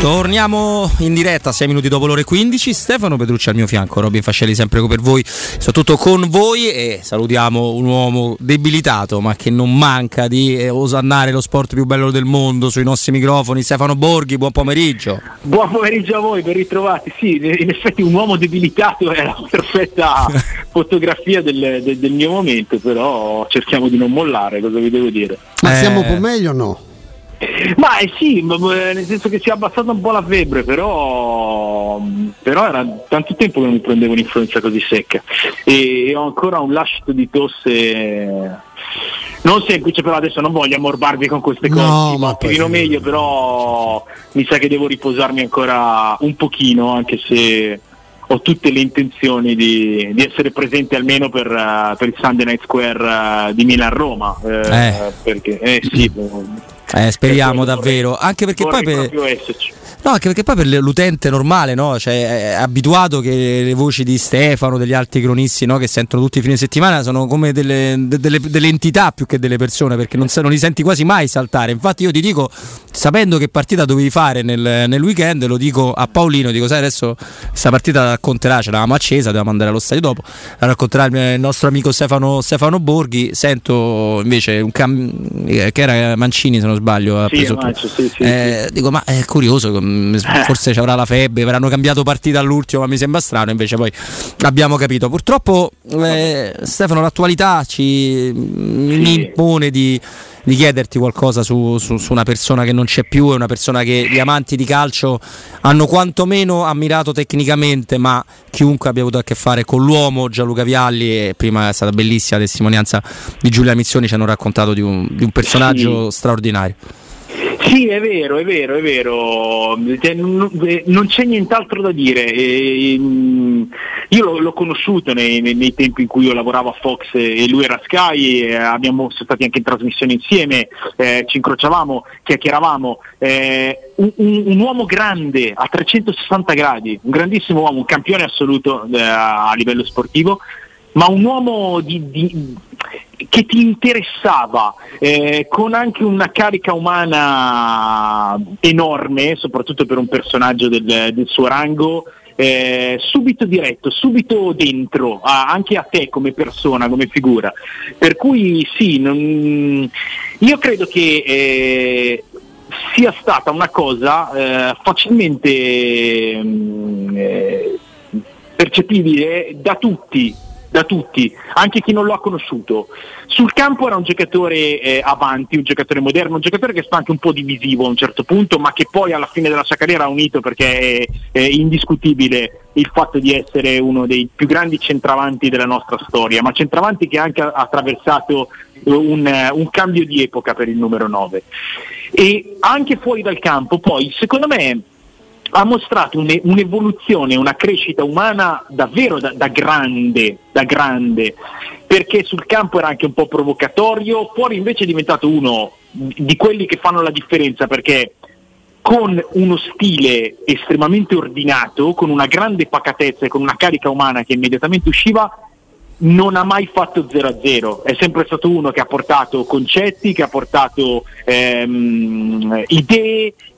Torniamo in diretta 6 minuti dopo l'ore 15. Stefano Petrucci al mio fianco, Robin Fascelli sempre per voi, soprattutto con voi, e salutiamo un uomo debilitato ma che non manca di osannare lo sport più bello del mondo sui nostri microfoni, Stefano Borghi, buon pomeriggio. Buon pomeriggio a voi, ben ritrovati. Sì, in effetti un uomo debilitato è la perfetta fotografia del mio momento, però cerchiamo di non mollare, cosa vi devo dire. Ma siamo un po' meglio o no? Ma sì, nel senso che si è abbassata un po' la febbre, però era tanto tempo che non prendevo un'influenza così secca e ho ancora un lascito di tosse non semplice, però adesso non voglio ammorbarvi con queste cose, ma pochino meglio, però mi sa che devo riposarmi ancora un pochino, anche se ho tutte le intenzioni di essere presente almeno per il Sunday Night Square di Milan-Roma, perché sì. Speriamo davvero, anche perché poi per l'utente normale, no? Cioè, è abituato che le voci di Stefano, degli altri cronisti, no? Che sentono tutti i fine settimana, sono come delle entità più che delle persone, perché non li senti quasi mai saltare. Infatti io ti dico, sapendo che partita dovevi fare nel weekend, lo dico a Paolino, dico sai, adesso questa partita la racconterà, ce l'avevamo accesa, dovevamo andare allo stadio dopo, la racconterà il nostro amico Stefano Borghi. Sento invece che era Mancini, se non sbaglio, sì. Dico, ma è curioso, forse ci avrà la febbre, avranno cambiato partita all'ultimo, ma mi sembra strano, invece poi abbiamo capito. Purtroppo Stefano, l'attualità mi impone di chiederti qualcosa su una persona che non c'è più, è una persona che gli amanti di calcio hanno quantomeno ammirato tecnicamente, ma chiunque abbia avuto a che fare con l'uomo, Gianluca Vialli, e prima è stata bellissima la testimonianza di Giulia Missioni, ci hanno raccontato di un personaggio straordinario. Sì, è vero, non c'è nient'altro da dire. Io l'ho conosciuto nei tempi in cui io lavoravo a Fox e lui era Sky, sono stati anche in trasmissione insieme, ci incrociavamo, chiacchieravamo, un uomo grande a 360 gradi, un grandissimo uomo, un campione assoluto a livello sportivo, ma un uomo che ti interessava, con anche una carica umana enorme, soprattutto per un personaggio del suo rango, subito diretto, subito dentro, anche a te come persona, come figura. Per cui sì, io credo che sia stata una cosa facilmente percepibile da tutti, anche chi non lo ha conosciuto. Sul campo era un giocatore avanti, un giocatore moderno, un giocatore che sta anche un po' divisivo a un certo punto, ma che poi alla fine della sua carriera ha unito, perché è indiscutibile il fatto di essere uno dei più grandi centravanti della nostra storia, ma centravanti che anche ha attraversato un cambio di epoca per il numero 9. E anche fuori dal campo poi, secondo me, ha mostrato un'evoluzione, una crescita umana davvero da grande, perché sul campo era anche un po' provocatorio, fuori invece è diventato uno di quelli che fanno la differenza, perché con uno stile estremamente ordinato, con una grande pacatezza e con una carica umana che immediatamente usciva, non ha mai fatto 0-0, è sempre stato uno che ha portato concetti, che ha portato idee,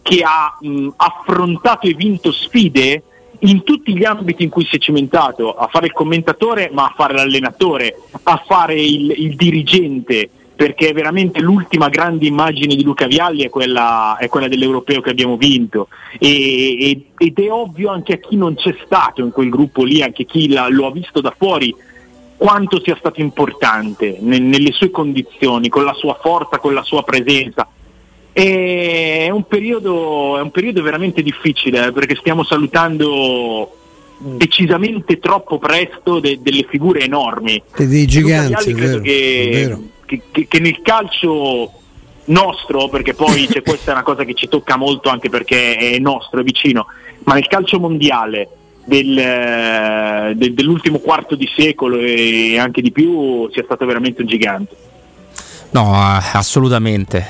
che ha affrontato e vinto sfide in tutti gli ambiti in cui si è cimentato, a fare il commentatore, ma a fare l'allenatore, a fare il dirigente, perché veramente l'ultima grande immagine di Luca Vialli è quella dell'Europeo che abbiamo vinto, ed è ovvio anche a chi non c'è stato in quel gruppo lì, anche chi lo ha visto da fuori, quanto sia stato importante nelle sue condizioni, con la sua forza, con la sua presenza. È un periodo veramente difficile, perché stiamo salutando decisamente troppo presto delle figure enormi, dei giganti. Credo che nel calcio nostro, perché poi c'è, questa è una cosa che ci tocca molto anche perché è nostro, è vicino, ma nel calcio mondiale dell'ultimo quarto di secolo e anche di più, sia stato veramente un gigante. No, assolutamente,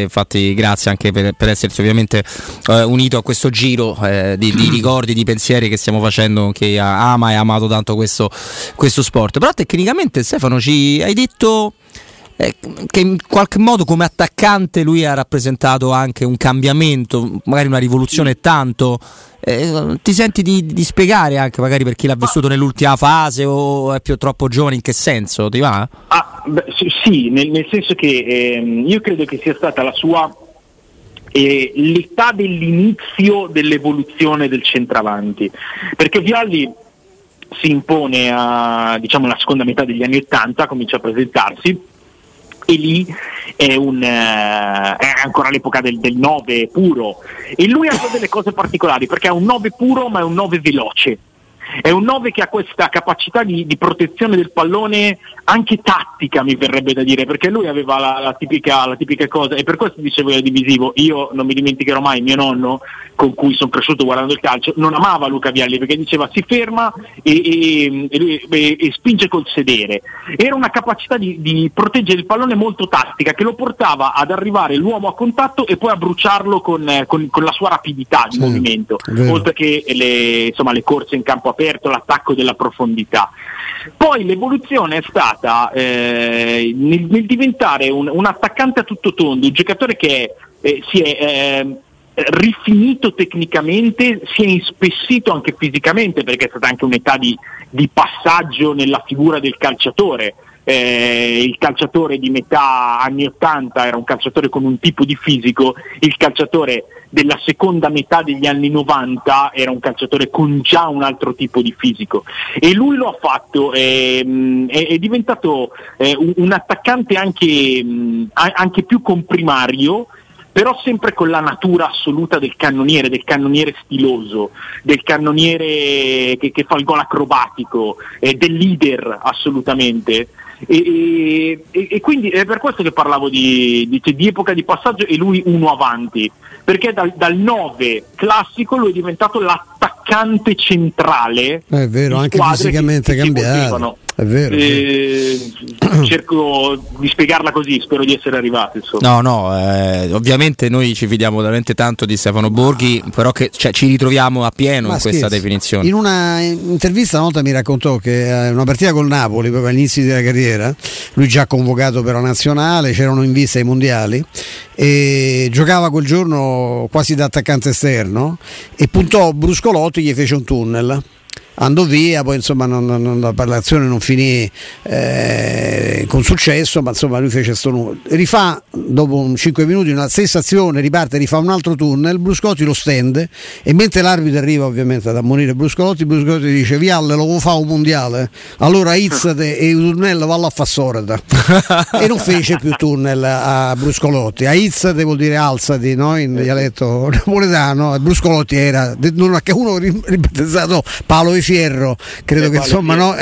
infatti grazie anche per esserti ovviamente unito a questo giro di ricordi, di pensieri che stiamo facendo, che ama e ha amato tanto questo sport. Però tecnicamente, Stefano, ci hai detto che in qualche modo come attaccante lui ha rappresentato anche un cambiamento, magari una rivoluzione tanto. Ti senti di spiegare anche magari per chi l'ha vissuto nell'ultima fase o è più troppo giovane, in che senso ti va? Sì, nel senso che io credo che sia stata la sua l'età dell'inizio dell'evoluzione del centravanti, perché Vialli si impone a, diciamo, la seconda metà degli anni 80, comincia a presentarsi e lì è ancora l'epoca del 9 puro, e lui ha delle cose particolari perché è un 9 puro ma è un 9 veloce, è un 9 che ha questa capacità di protezione del pallone anche tattica, mi verrebbe da dire, perché lui aveva la tipica cosa, e per questo dicevo io divisivo, io non mi dimenticherò mai mio nonno con cui sono cresciuto guardando il calcio, non amava Luca Vialli perché diceva si ferma e spinge col sedere, era una capacità di proteggere il pallone molto tattica che lo portava ad arrivare l'uomo a contatto e poi a bruciarlo con la sua rapidità di movimento, oltre che le corse in campo aperto, l'attacco della profondità. Poi l'evoluzione è stata nel diventare un attaccante a tutto tondo, un giocatore che si è rifinito tecnicamente, si è ispessito anche fisicamente, perché è stata anche un'età di passaggio nella figura del calciatore. Il calciatore di metà anni 80 era un calciatore con un tipo di fisico, il calciatore della seconda metà degli anni 90 era un calciatore con già un altro tipo di fisico, e lui lo ha fatto, è diventato un attaccante anche più comprimario, però sempre con la natura assoluta del cannoniere stiloso, del cannoniere che fa il gol acrobatico, del leader assolutamente. E quindi è per questo che parlavo di epoca di passaggio e lui uno avanti, perché dal 9 classico lui è diventato l'attaccante centrale, è vero, anche fisicamente cambiato, è vero, cerco di spiegarla così, spero di essere arrivato insomma. Ovviamente noi ci fidiamo veramente tanto di Stefano Borghi, però che ci ritroviamo a pieno in questa definizione. In una intervista una volta mi raccontò che una partita col Napoli proprio all'inizio della carriera, lui già convocato per la nazionale, c'erano in vista i mondiali, e giocava quel giorno quasi da attaccante esterno e puntò Bruscolotti, gli fece un tunnel, andò via, poi insomma la parlazione non finì con successo, ma insomma lui fece sto numero, rifà dopo 5 minuti una stessa azione, riparte, rifà un altro tunnel, Bruscolotti lo stende e mentre l'arbitro arriva ovviamente ad ammonire Bruscolotti dice: Vialli, lo fa un mondiale, allora izzate e il tunnel vallo a Fassorda e non fece più tunnel a Bruscolotti. A izzate vuol dire alzati, no? In dialetto napoletano. Bruscolotti era uno ribattezzato Paolo Fierro, credo che insomma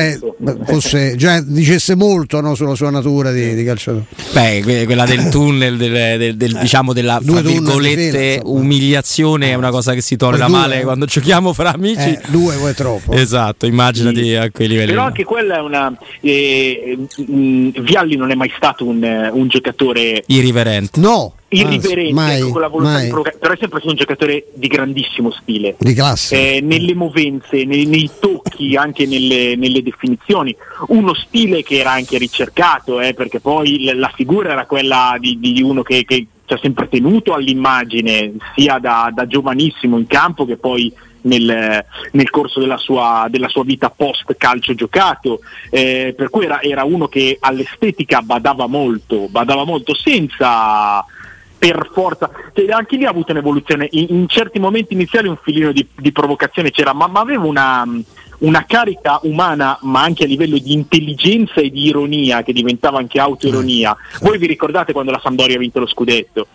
fosse già dicesse molto sulla sua natura di calciatore. Beh, quella del tunnel del diciamo della fra virgolette umiliazione è una cosa che si torna male quando giochiamo fra amici. Due vuoi troppo. Esatto, immaginati a quei livelli. Però anche quella è una Vialli non è mai stato un giocatore irriverente. No. Irriverente, mai, con la volontà di provocare, però è sempre stato un giocatore di grandissimo stile, di classe, nelle movenze, nei tocchi, anche nelle definizioni, uno stile che era anche ricercato, perché poi la figura era quella di uno che ci ha sempre tenuto all'immagine, sia da giovanissimo in campo che poi nel corso della sua vita post calcio giocato, per cui era uno che all'estetica badava molto senza per forza, cioè, anche lì ha avuto un'evoluzione, in certi momenti iniziali un filino di provocazione c'era, ma aveva una carica umana, ma anche a livello di intelligenza e di ironia che diventava anche autoironia. Voi vi ricordate quando la Sampdoria ha vinto lo scudetto?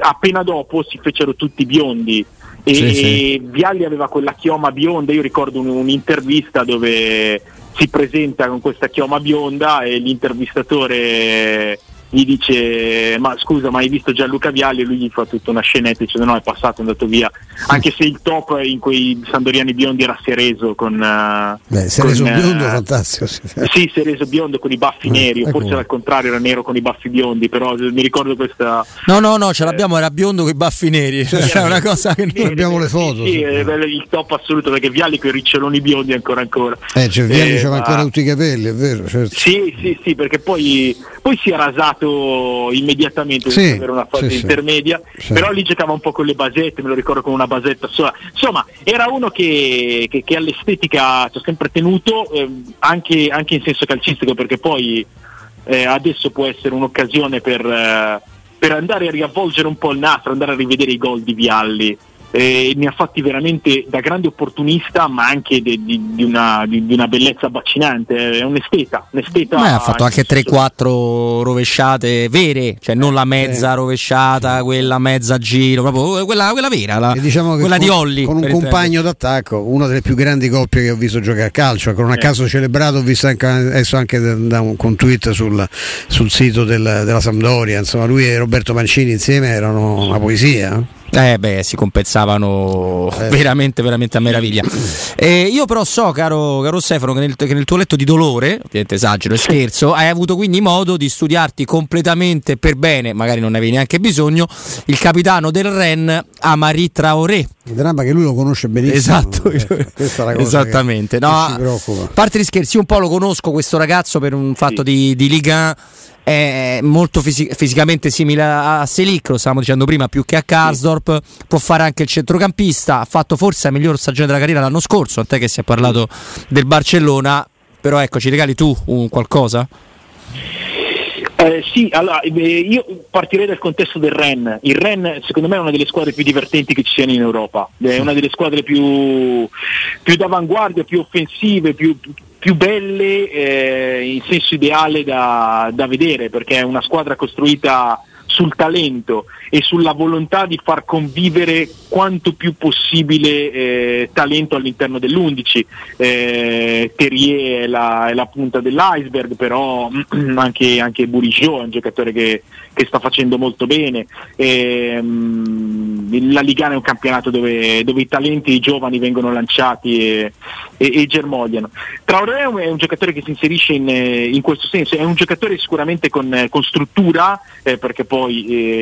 Appena dopo si fecero tutti biondi e Vialli aveva quella chioma bionda, io ricordo un'intervista dove si presenta con questa chioma bionda e l'intervistatore gli dice: ma scusa, ma hai visto Gianluca Vialli? E lui gli fa tutta una scenetta, dice: no, è passato, è andato via. Anche se il top in quei sandoriani biondi era Sereso, si è reso biondo, fantastico. Sì, si è reso biondo con i baffi neri, ecco. Forse era al contrario, era nero con i baffi biondi, però mi ricordo questa. No, ce l'abbiamo, era biondo con i baffi neri, era una cosa che non abbiamo le foto. Sì, il top assoluto, perché Vialli con i riccioloni biondi ancora. Cioè, Vialli c'aveva ancora tutti i capelli, è vero, certo. Sì, perché poi si è rasato immediatamente, sì, per una fase intermedia, sì. Però lì giocava un po' con le basette, me lo ricordo con una basetta sola, insomma era uno che all'estetica ci ha sempre tenuto, anche in senso calcistico, perché poi adesso può essere un'occasione per andare a riavvolgere un po' il nastro, andare a rivedere i gol di Vialli. Ne ha fatti veramente da grande opportunista, ma anche di una bellezza abbacinante. È un esteta. Ha fatto anche 3-4 rovesciate vere, cioè non la mezza rovesciata, quella mezza giro, proprio quella vera, quella di Olli. Con un compagno d'attacco, una delle più grandi coppie che ho visto giocare a calcio, con un caso celebrato, ho visto anche con tweet sul sito della Sampdoria. Insomma, lui e Roberto Mancini insieme erano una poesia. Si compensavano veramente veramente a meraviglia. Io però so, caro Stefano, che nel tuo letto di dolore, ovviamente esagero e scherzo, hai avuto quindi modo di studiarti completamente per bene, magari non ne avevi neanche bisogno, il capitano del Rennes Amari Traoré. Il dramma che lui lo conosce benissimo. Esatto, questa è la cosa esattamente. A parte gli scherzi, io un po' lo conosco questo ragazzo per un fatto di Liga. È molto fisicamente simile a Selic, lo stavamo dicendo prima, più che a Karsdorp, può fare anche il centrocampista, ha fatto forse la miglior stagione della carriera l'anno scorso, tant'è che si è parlato del Barcellona, però ecco, ci regali tu un qualcosa? Sì, allora io partirei dal contesto del Rennes. Il Rennes secondo me è una delle squadre più divertenti che ci siano in Europa, è una delle squadre più d'avanguardia, più offensive, più belle in senso ideale da vedere, perché è una squadra costruita sul talento e sulla volontà di far convivere quanto più possibile talento all'interno dell'11. Thierry è la punta dell'iceberg, però anche Bourigo è un giocatore che sta facendo molto bene. La Ligue 1 è un campionato dove i talenti, i giovani vengono lanciati e germogliano. Traoré è un giocatore che si inserisce in questo senso, è un giocatore sicuramente con struttura, perché poi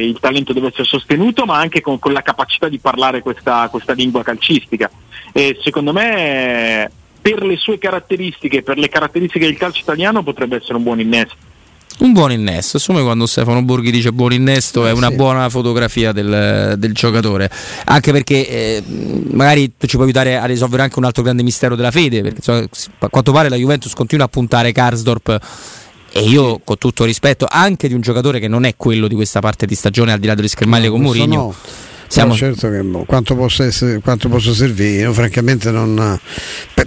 il talento deve essere sostenuto, ma anche con la capacità di parlare questa lingua calcistica. Secondo me, per le sue caratteristiche, per le caratteristiche del calcio italiano, potrebbe essere un buon innesto. Un buon innesto, insomma, quando Stefano Borghi dice buon innesto è una buona fotografia del giocatore, anche perché magari ci può aiutare a risolvere anche un altro grande mistero della fede, perché a quanto pare la Juventus continua a puntare Karsdorp, e io con tutto rispetto anche di un giocatore che non è quello di questa parte di stagione, al di là delle schermaglie con Mourinho, siamo certo che quanto possa servire, io francamente non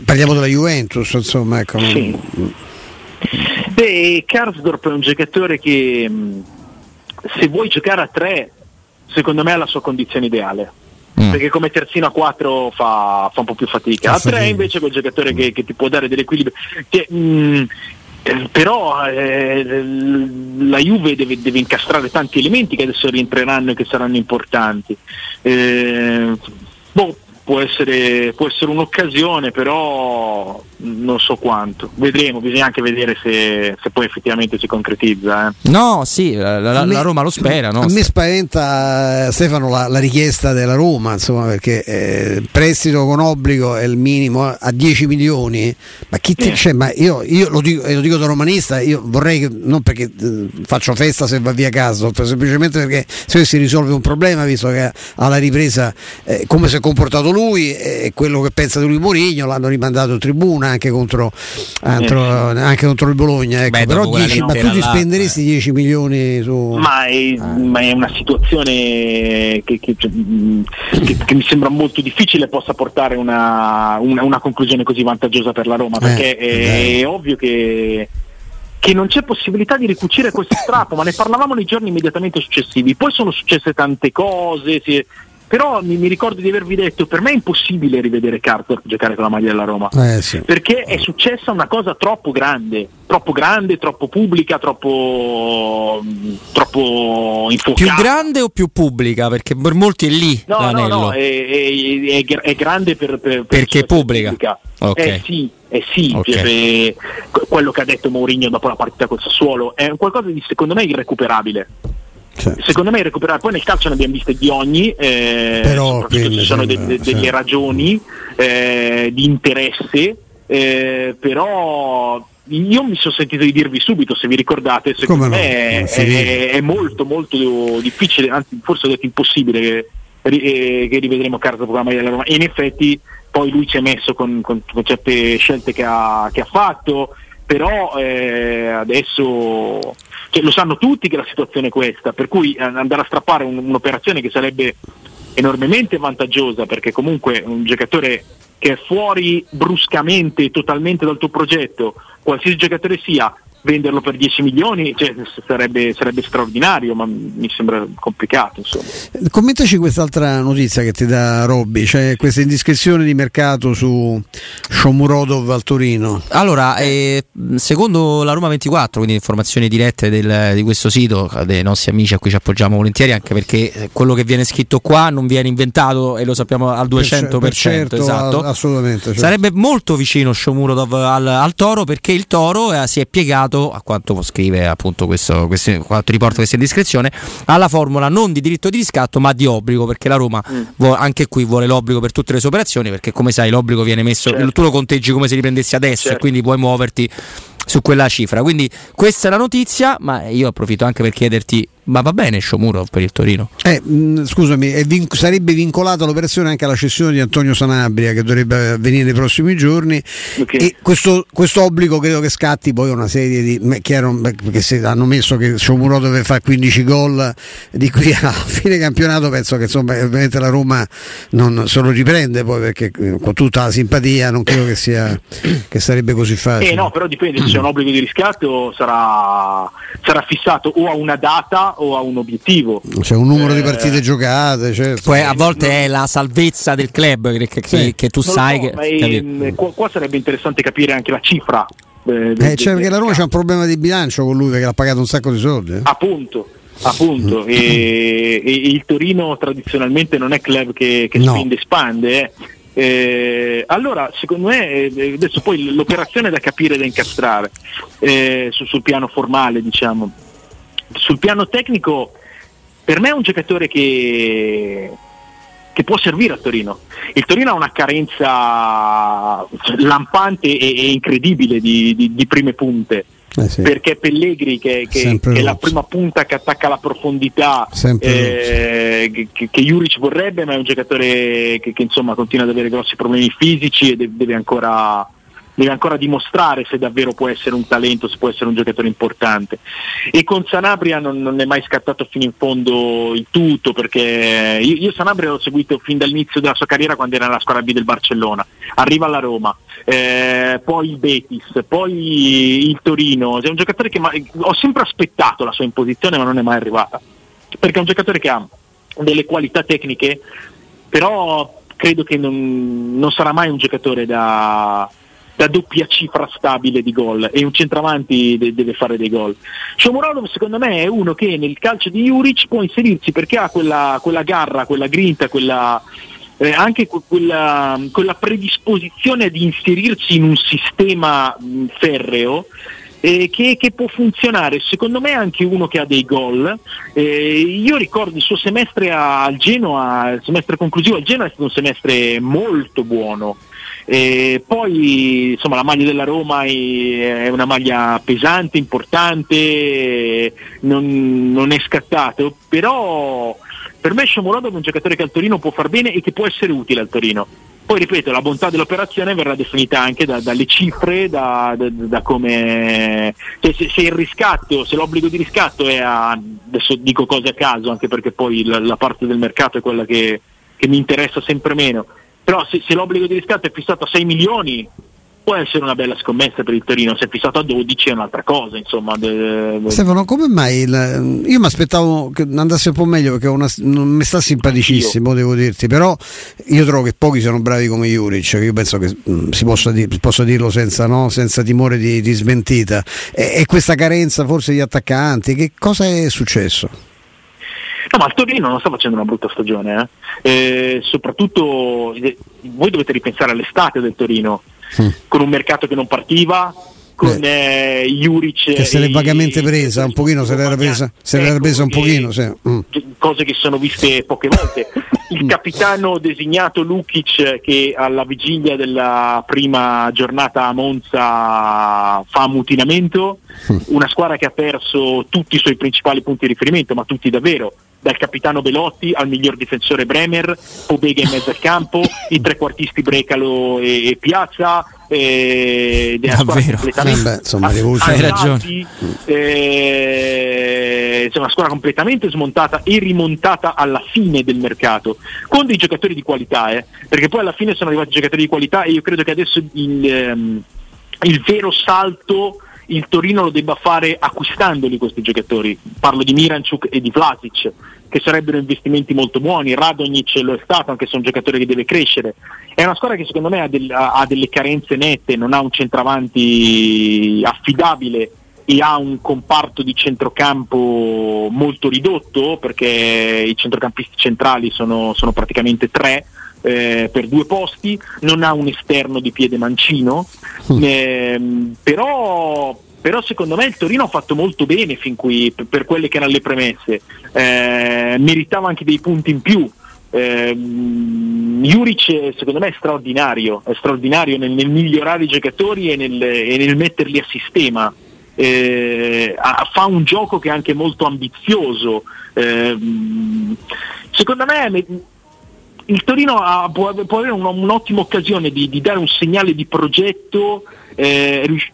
parliamo della Juventus, insomma, ecco. Beh, Karsdorp è un giocatore che, se vuoi giocare a tre, secondo me ha la sua condizione ideale, perché come terzino a quattro fa un po' più fatica. A tre invece è quel giocatore che ti può dare dell'equilibrio, però la Juve deve incastrare tanti elementi che adesso rientreranno e che saranno importanti. Può essere un'occasione, però non so quanto. Vedremo, bisogna anche vedere se poi effettivamente si concretizza. No, sì, la Roma lo spera. No? A me spaventa, Stefano, la richiesta della Roma, insomma, perché prestito con obbligo è il minimo a 10 milioni. Ma chi te c'è? Ma io lo dico da romanista, io vorrei che, non perché faccio festa se va via caso, semplicemente perché se si risolve un problema, visto che alla ripresa come si è comportato lui. Lui e quello che pensa di lui Mourinho l'hanno rimandato in tribuna anche contro il Bologna, ecco. Però tu ti spenderesti 10 milioni su... Ma è una situazione che mi sembra molto difficile possa portare una conclusione così vantaggiosa per la Roma, perché è ovvio che non c'è possibilità di ricucire questo strappo, ma ne parlavamo nei giorni immediatamente successivi. Poi sono successe tante cose, però mi ricordo di avervi detto, per me è impossibile rivedere Karsdorp giocare con la maglia della Roma, sì, perché è successa una cosa troppo grande, troppo pubblica, troppo infuocata. Più grande o più pubblica? Perché per molti è lì, no, l'anello. No, è grande per perché è pubblica. Okay. Sì, okay. Quello che ha detto Mourinho dopo la partita col Sassuolo è qualcosa di, secondo me, irrecuperabile. Certo. Secondo me è recuperare, poi nel calcio ne abbiamo viste di ogni, però ci sono delle ragioni di interesse, però io mi sono sentito di dirvi subito, se vi ricordate, secondo me è molto molto difficile, anzi forse ho detto impossibile che rivedremo Karsdorp con la maglia della Roma, e in effetti poi lui ci ha messo con certe scelte che ha fatto, però adesso lo sanno tutti che la situazione è questa, per cui andare a strappare un'operazione che sarebbe enormemente vantaggiosa, perché comunque un giocatore che è fuori bruscamente totalmente dal tuo progetto, qualsiasi giocatore sia, venderlo per 10 milioni sarebbe straordinario, ma mi sembra complicato, insomma. Commentaci quest'altra notizia che ti dà Robby, c'è questa indiscrezione di mercato su Shomurodov al Torino. Allora, secondo la Roma 24, quindi informazioni dirette di questo sito, dei nostri amici a cui ci appoggiamo volentieri, anche perché quello che viene scritto qua non viene inventato e lo sappiamo al 200%, per certo, esatto. Assolutamente, certo. Sarebbe molto vicino Shomurodov al Toro, perché il Toro si è piegato, a quanto scrive appunto quanto riporta questa indiscrezione, alla formula non di diritto di riscatto ma di obbligo, perché la Roma anche qui vuole l'obbligo per tutte le sue operazioni, perché come sai l'obbligo viene messo, certo, tu lo conteggi come se li prendessi adesso, certo, e quindi puoi muoverti su quella cifra. Quindi questa è la notizia, ma io approfitto anche per chiederti, ma va bene Shomurodov per il Torino? Scusami, sarebbe vincolata l'operazione anche alla cessione di Antonio Sanabria, che dovrebbe avvenire nei prossimi giorni, okay, e questo obbligo credo che scatti poi una serie di, chiaro, perché se hanno messo che Shomurodov deve fare 15 gol di qui a fine campionato, penso che insomma ovviamente la Roma non se lo riprende poi, perché con tutta la simpatia non credo che sia, che sarebbe così facile. No, però dipende, se c'è un obbligo di riscatto sarà fissato o a una data o a un obiettivo, c'è un numero di partite giocate, certo. Poi a volte è la salvezza del club che tu sai, qua sarebbe interessante capire anche la cifra, cioè, perché la Roma c'ha un problema di bilancio con lui, perché l'ha pagato un sacco di soldi, appunto e il Torino tradizionalmente non è club che spende, espande. Allora secondo me adesso poi l'operazione è da capire e da incastrare sul piano formale, diciamo. Sul piano tecnico, per me è un giocatore che può servire a Torino. Il Torino ha una carenza lampante e incredibile di prime punte, sì, perché Pellegri che è la prima punta che attacca la profondità che Juric vorrebbe, ma è un giocatore che insomma continua ad avere grossi problemi fisici e deve ancora dimostrare se davvero può essere un talento, se può essere un giocatore importante. E con Sanabria non è mai scattato fino in fondo il tutto, perché io Sanabria l'ho seguito fin dall'inizio della sua carriera, quando era nella squadra B del Barcellona, arriva alla Roma, poi il Betis, poi il Torino. È un giocatore che ho sempre aspettato la sua imposizione, ma non è mai arrivata, perché è un giocatore che ha delle qualità tecniche, però credo che non sarà mai un giocatore da doppia cifra stabile di gol, e un centravanti deve fare dei gol. Shomurodov secondo me è uno che nel calcio di Juric può inserirsi, perché ha quella garra, quella grinta, anche quella predisposizione ad inserirsi in un sistema ferreo che può funzionare. Secondo me è anche uno che ha dei gol. Io ricordo il suo semestre al Genoa, il semestre conclusivo al Genoa è stato un semestre molto buono. Poi insomma la maglia della Roma è una maglia pesante, importante, non è scattato, però per me Shomurodov è un giocatore che al Torino può far bene e che può essere utile al Torino. Poi ripeto, la bontà dell'operazione verrà definita anche dalle cifre, da come, cioè, se il riscatto, se l'obbligo di riscatto è adesso dico cose a caso, anche perché poi la parte del mercato è quella che mi interessa sempre meno. Però se l'obbligo di riscatto è fissato a 6 milioni, può essere una bella scommessa per il Torino. Se è fissato a 12 è un'altra cosa, insomma. Stefano, come mai io mi aspettavo che andasse un po' meglio, perché non mi sta simpaticissimo, devo dirti, però io trovo che pochi sono bravi come Juric, che io penso che si possa posso dirlo senza timore di smentita. E questa carenza forse di attaccanti, che cosa è successo? No, ma il Torino non sta facendo una brutta stagione, soprattutto voi dovete ripensare all'estate del Torino, con un mercato che non partiva, con Juric che se l'è vagamente presa un pochino, se l'era presa un pochino, sì. Cose che sono viste poche volte. Il capitano designato Lukic, che alla vigilia della prima giornata a Monza fa ammutinamento, una squadra che ha perso tutti i suoi principali punti di riferimento, ma tutti davvero, dal capitano Belotti al miglior difensore Bremer, Pobega in mezzo al campo, i trequartisti Brekalo e Piazza, davvero, insomma, hai ragione. Una squadra completamente smontata e rimontata alla fine del mercato con dei giocatori di qualità, perché poi alla fine sono arrivati giocatori di qualità, e io credo che adesso il vero salto il Torino lo debba fare acquistandoli, questi giocatori. Parlo di Miranchuk e di Vlasic, che sarebbero investimenti molto buoni. Radogni lo è stato, anche se è un giocatore che deve crescere. È una squadra che secondo me ha delle carenze nette, non ha un centravanti affidabile e ha un comparto di centrocampo molto ridotto, perché i centrocampisti centrali sono praticamente tre, per due posti. Non ha un esterno di piede mancino, però secondo me il Torino ha fatto molto bene fin qui per quelle che erano le premesse, meritava anche dei punti in più. Juric secondo me è straordinario nel migliorare i giocatori e nel metterli a sistema. Fa un gioco che è anche molto ambizioso. Secondo me il Torino può avere un'ottima occasione di dare un segnale di progetto,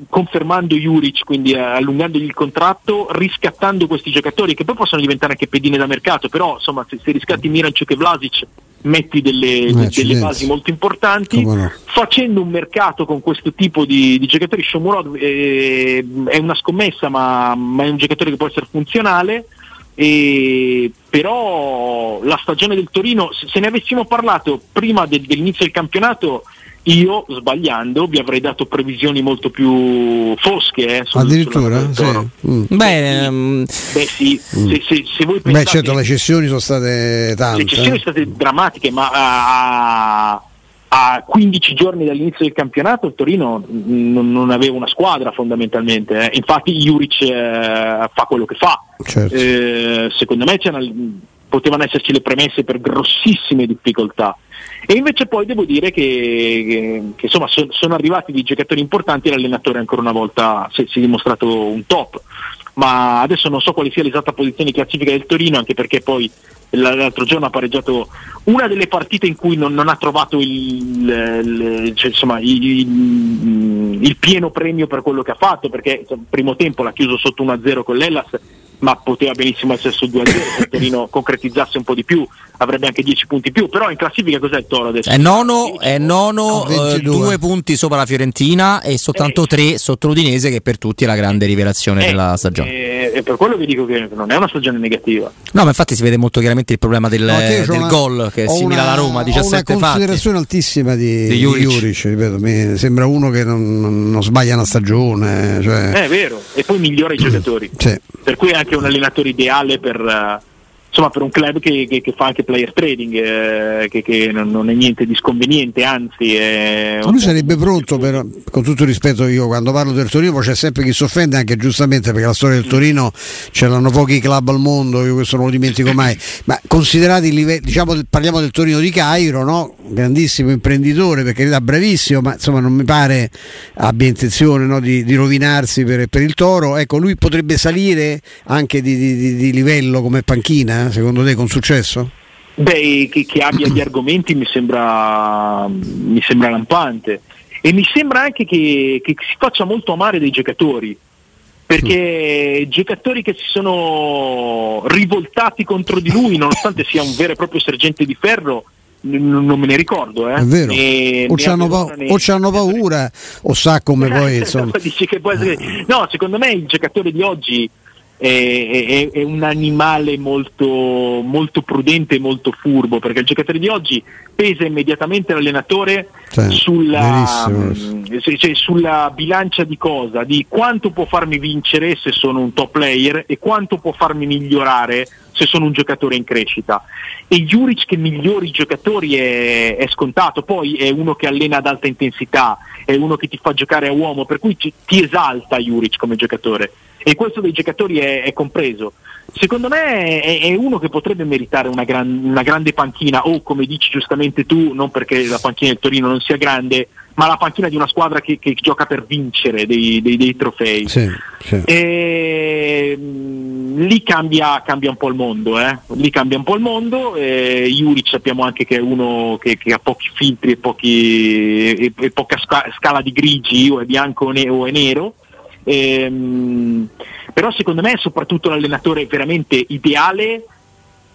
confermando Juric, quindi allungandogli il contratto, riscattando questi giocatori che poi possono diventare anche pedine da mercato, però insomma se riscatti Miranchuk e Vlasic metti delle basi molto importanti, no? Facendo un mercato con questo tipo di giocatori. Shomurodov è una scommessa, ma è un giocatore che può essere funzionale. Però la stagione del Torino, se ne avessimo parlato prima dell'inizio del campionato, io sbagliando vi avrei dato previsioni molto più fosche, addirittura sì. Se voi pensate, certo, le cessioni sono state tante, le cessioni sono state drammatiche, ma a 15 giorni dall'inizio del campionato il Torino non aveva una squadra fondamentalmente. Infatti Juric fa quello che fa, certo. Secondo me potevano esserci le premesse per grossissime difficoltà, e invece poi devo dire che insomma sono arrivati dei giocatori importanti, e l'allenatore ancora una volta si è dimostrato un top. Ma adesso non so quale sia l'esatta posizione di classifica del Torino, anche perché poi l'altro giorno ha pareggiato una delle partite in cui non ha trovato il pieno premio per quello che ha fatto, perché il primo tempo l'ha chiuso sotto 1-0 con l'Hellas, ma poteva benissimo essere su 2-0, se il Torino concretizzasse un po' di più avrebbe anche 10 punti in più. Però in classifica cos'è il Toro adesso? È nono, 2 punti sopra la Fiorentina e soltanto 3 sotto l'Udinese, che per tutti è la grande rivelazione della stagione. E per quello vi dico che non è una stagione negativa. No, ma infatti si vede molto chiaramente il problema del gol, che è simile alla Roma, 17 fatti. Ho una considerazione altissima di Juric, ripeto, mi sembra uno che non sbaglia una stagione, cioè... È vero, e poi migliora i giocatori, sì. Per cui è anche un allenatore ideale per un club che fa anche player trading, che non è niente di sconveniente, anzi lui sarebbe pronto, però, con tutto rispetto, io quando parlo del Torino c'è sempre chi si offende, anche giustamente, perché la storia del Torino ce l'hanno pochi club al mondo, io questo non lo dimentico mai, ma considerati il livello, diciamo, parliamo del Torino di Cairo, no? Grandissimo imprenditore, perché era bravissimo, ma insomma non mi pare abbia intenzione, no, di rovinarsi per il Toro. Ecco, lui potrebbe salire anche di livello come panchina, secondo te, con successo? Che abbia gli argomenti mi sembra lampante, e mi sembra anche che si faccia molto amare dei giocatori, perché giocatori che si sono rivoltati contro di lui, nonostante sia un vero e proprio sergente di ferro, non me ne ricordo, eh? È vero. O c'hanno paura o sa come poi insomma. Dici che può essere... No, secondo me il giocatore di oggi è un animale molto, molto prudente e molto furbo, perché il giocatore di oggi pesa immediatamente l'allenatore, cioè, sulla bilancia di cosa? Di quanto può farmi vincere se sono un top player e quanto può farmi migliorare se sono un giocatore in crescita. E Juric che migliori i giocatori è scontato, poi è uno che allena ad alta intensità, è uno che ti fa giocare a uomo, per cui ti esalta Juric come giocatore. E questo dei giocatori è compreso. Secondo me è uno che potrebbe meritare una grande panchina, o come dici giustamente tu, non perché la panchina del Torino non sia grande, ma la panchina di una squadra che gioca per vincere dei trofei. Sì, sì. E lì cambia un po' il mondo, eh? Lì cambia un po' il mondo. Juric sappiamo anche che è uno che ha pochi filtri e poca scala di grigi, o è bianco o è nero. Però secondo me è soprattutto l'allenatore veramente ideale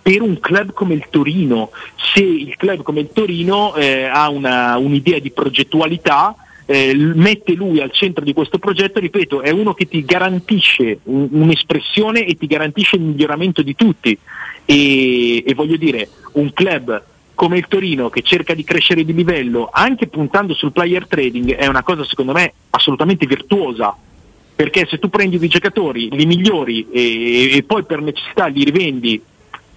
per un club come il Torino. Se il club come il Torino ha un'idea di progettualità, mette lui al centro di questo progetto, ripeto, è uno che ti garantisce un'espressione e ti garantisce il miglioramento di tutti, e voglio dire, un club come il Torino che cerca di crescere di livello anche puntando sul player trading è una cosa secondo me assolutamente virtuosa, perché se tu prendi dei giocatori, li migliori e poi per necessità li rivendi.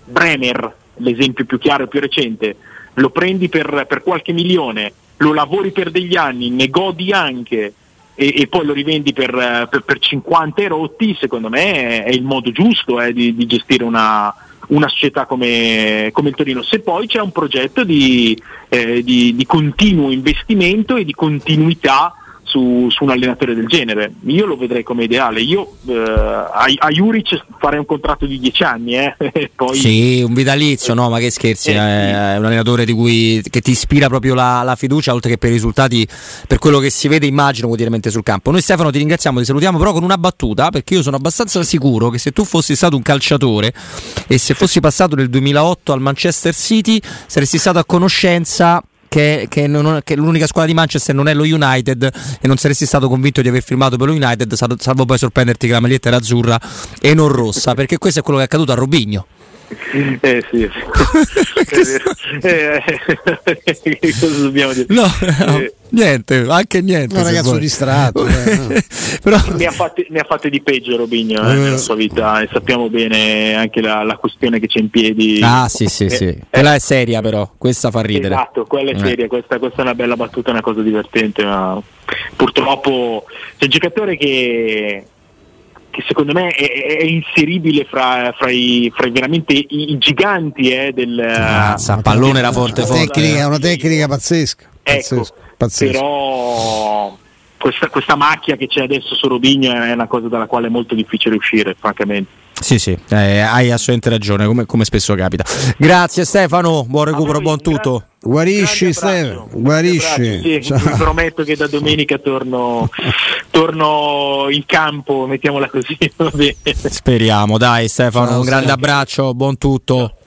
Bremer, l'esempio più chiaro e più recente, lo prendi per qualche milione, lo lavori per degli anni, ne godi anche e poi lo rivendi per 50 e rotti. Secondo me è il modo giusto di gestire una società come il Torino, se poi c'è un progetto di continuo investimento e di continuità su un allenatore del genere. Io lo vedrei come ideale. Io a Juric farei un contratto di 10 anni, poi... Sì, un vitalizio, no, ma che scherzi, è un allenatore di cui che ti ispira proprio la fiducia, oltre che per i risultati, per quello che si vede immagino quotidianamente sul campo. Noi Stefano ti ringraziamo, ti salutiamo però con una battuta, perché io sono abbastanza sicuro che se tu fossi stato un calciatore e se fossi passato nel 2008 al Manchester City, saresti stato a conoscenza che l'unica squadra di Manchester non è lo United e non saresti stato convinto di aver firmato per lo United, salvo poi sorprenderti che la maglietta era azzurra e non rossa, perché questo è quello che è accaduto a Robinho. Sì. Cosa dobbiamo dire? No. Niente, anche niente. Un ragazzo distratto. Però... ne ha fatte di peggio Robinho nella sua vita, e sappiamo bene anche la questione che c'è in piedi. Ah sì. Quella è seria, però questa fa ridere. Esatto, quella è seria, questa è una bella battuta, una cosa divertente, ma purtroppo c'è un giocatore che secondo me è inseribile fra i veramente i giganti del pallone, era forte. Una tecnica pazzesca. Pazzesco. Però questa macchia che c'è adesso su Robinho è una cosa dalla quale è molto difficile uscire, francamente. Sì, hai assolutamente ragione, come spesso capita. Grazie Stefano, buon recupero, buon tutto. Guarisci Stefano, guarisci. Sì, vi prometto che da domenica torno in campo, mettiamola così. Speriamo, dai Stefano, un grande abbraccio, buon tutto.